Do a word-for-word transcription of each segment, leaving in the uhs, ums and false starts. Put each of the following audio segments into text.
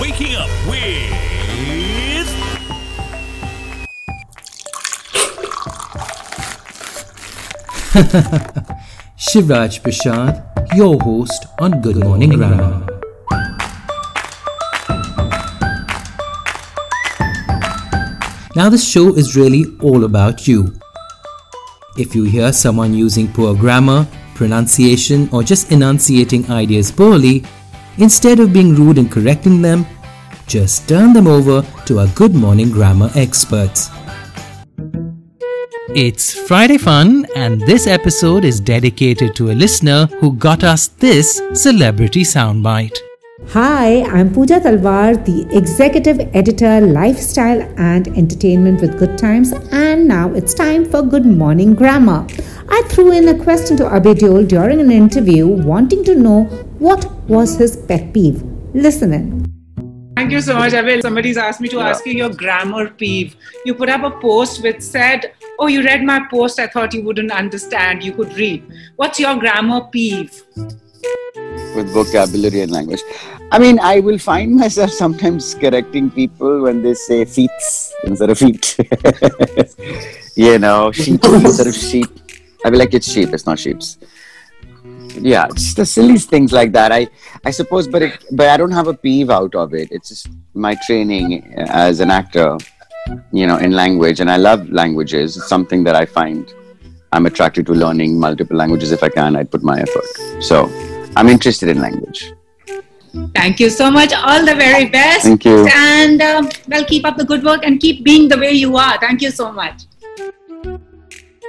Waking up with Shivraj Parshad, your host on Good Morning Grammar. Now this show is really all about you. If you hear someone using poor grammar, pronunciation, or just enunciating ideas poorly, instead of being rude and correcting them, just turn them over to our Good Morning Grammar experts. It's Friday Fun, and this episode is dedicated to a listener who got us this celebrity soundbite. Hi, I'm Pooja Talwar, the Executive Editor, Lifestyle and Entertainment with Good Times, and now it's time for Good Morning Grammar. I threw in a question to Abhay Deol during an interview wanting to know what was his pet peeve. Listen in. Thank you so much, Abhay. Somebody's asked me to yeah. ask you your grammar peeve. You put up a post which said, "Oh, you read my post, I thought you wouldn't understand, you could read." What's your grammar peeve? With vocabulary and language. I mean, I will find myself sometimes correcting people when they say feets instead of feet. You know, sheep instead of sheep. I mean, like, it's sheep, it's not sheeps. Yeah, it's the silly things like that. I, I suppose, but it, but I don't have a peeve out of it. It's just my training as an actor, you know, in language. And I love languages. It's something that I find I'm attracted to, learning multiple languages. If I can, I'd put my effort. So I'm interested in language. Thank you so much. All the very best. Thank you. And um, well, keep up the good work and keep being the way you are. Thank you so much.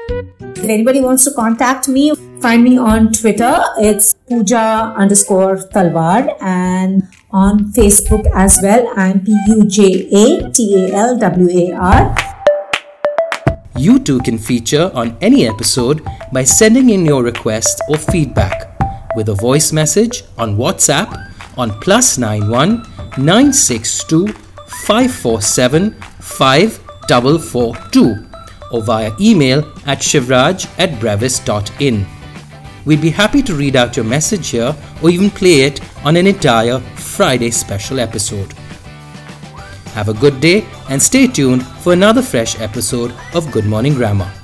If anybody wants to contact me, find me on Twitter. It's Pooja underscore Talwar, and on Facebook as well. I'm P U J A T A L W A R. You too can feature on any episode by sending in your request or feedback with a voice message on WhatsApp on plus nine one nine six two five four seven five four four two or via email at shivraj at brevis dot in. We'd be happy to read out your message here or even play it on an entire Friday special episode. Have a good day and stay tuned for another fresh episode of Good Morning Grammar.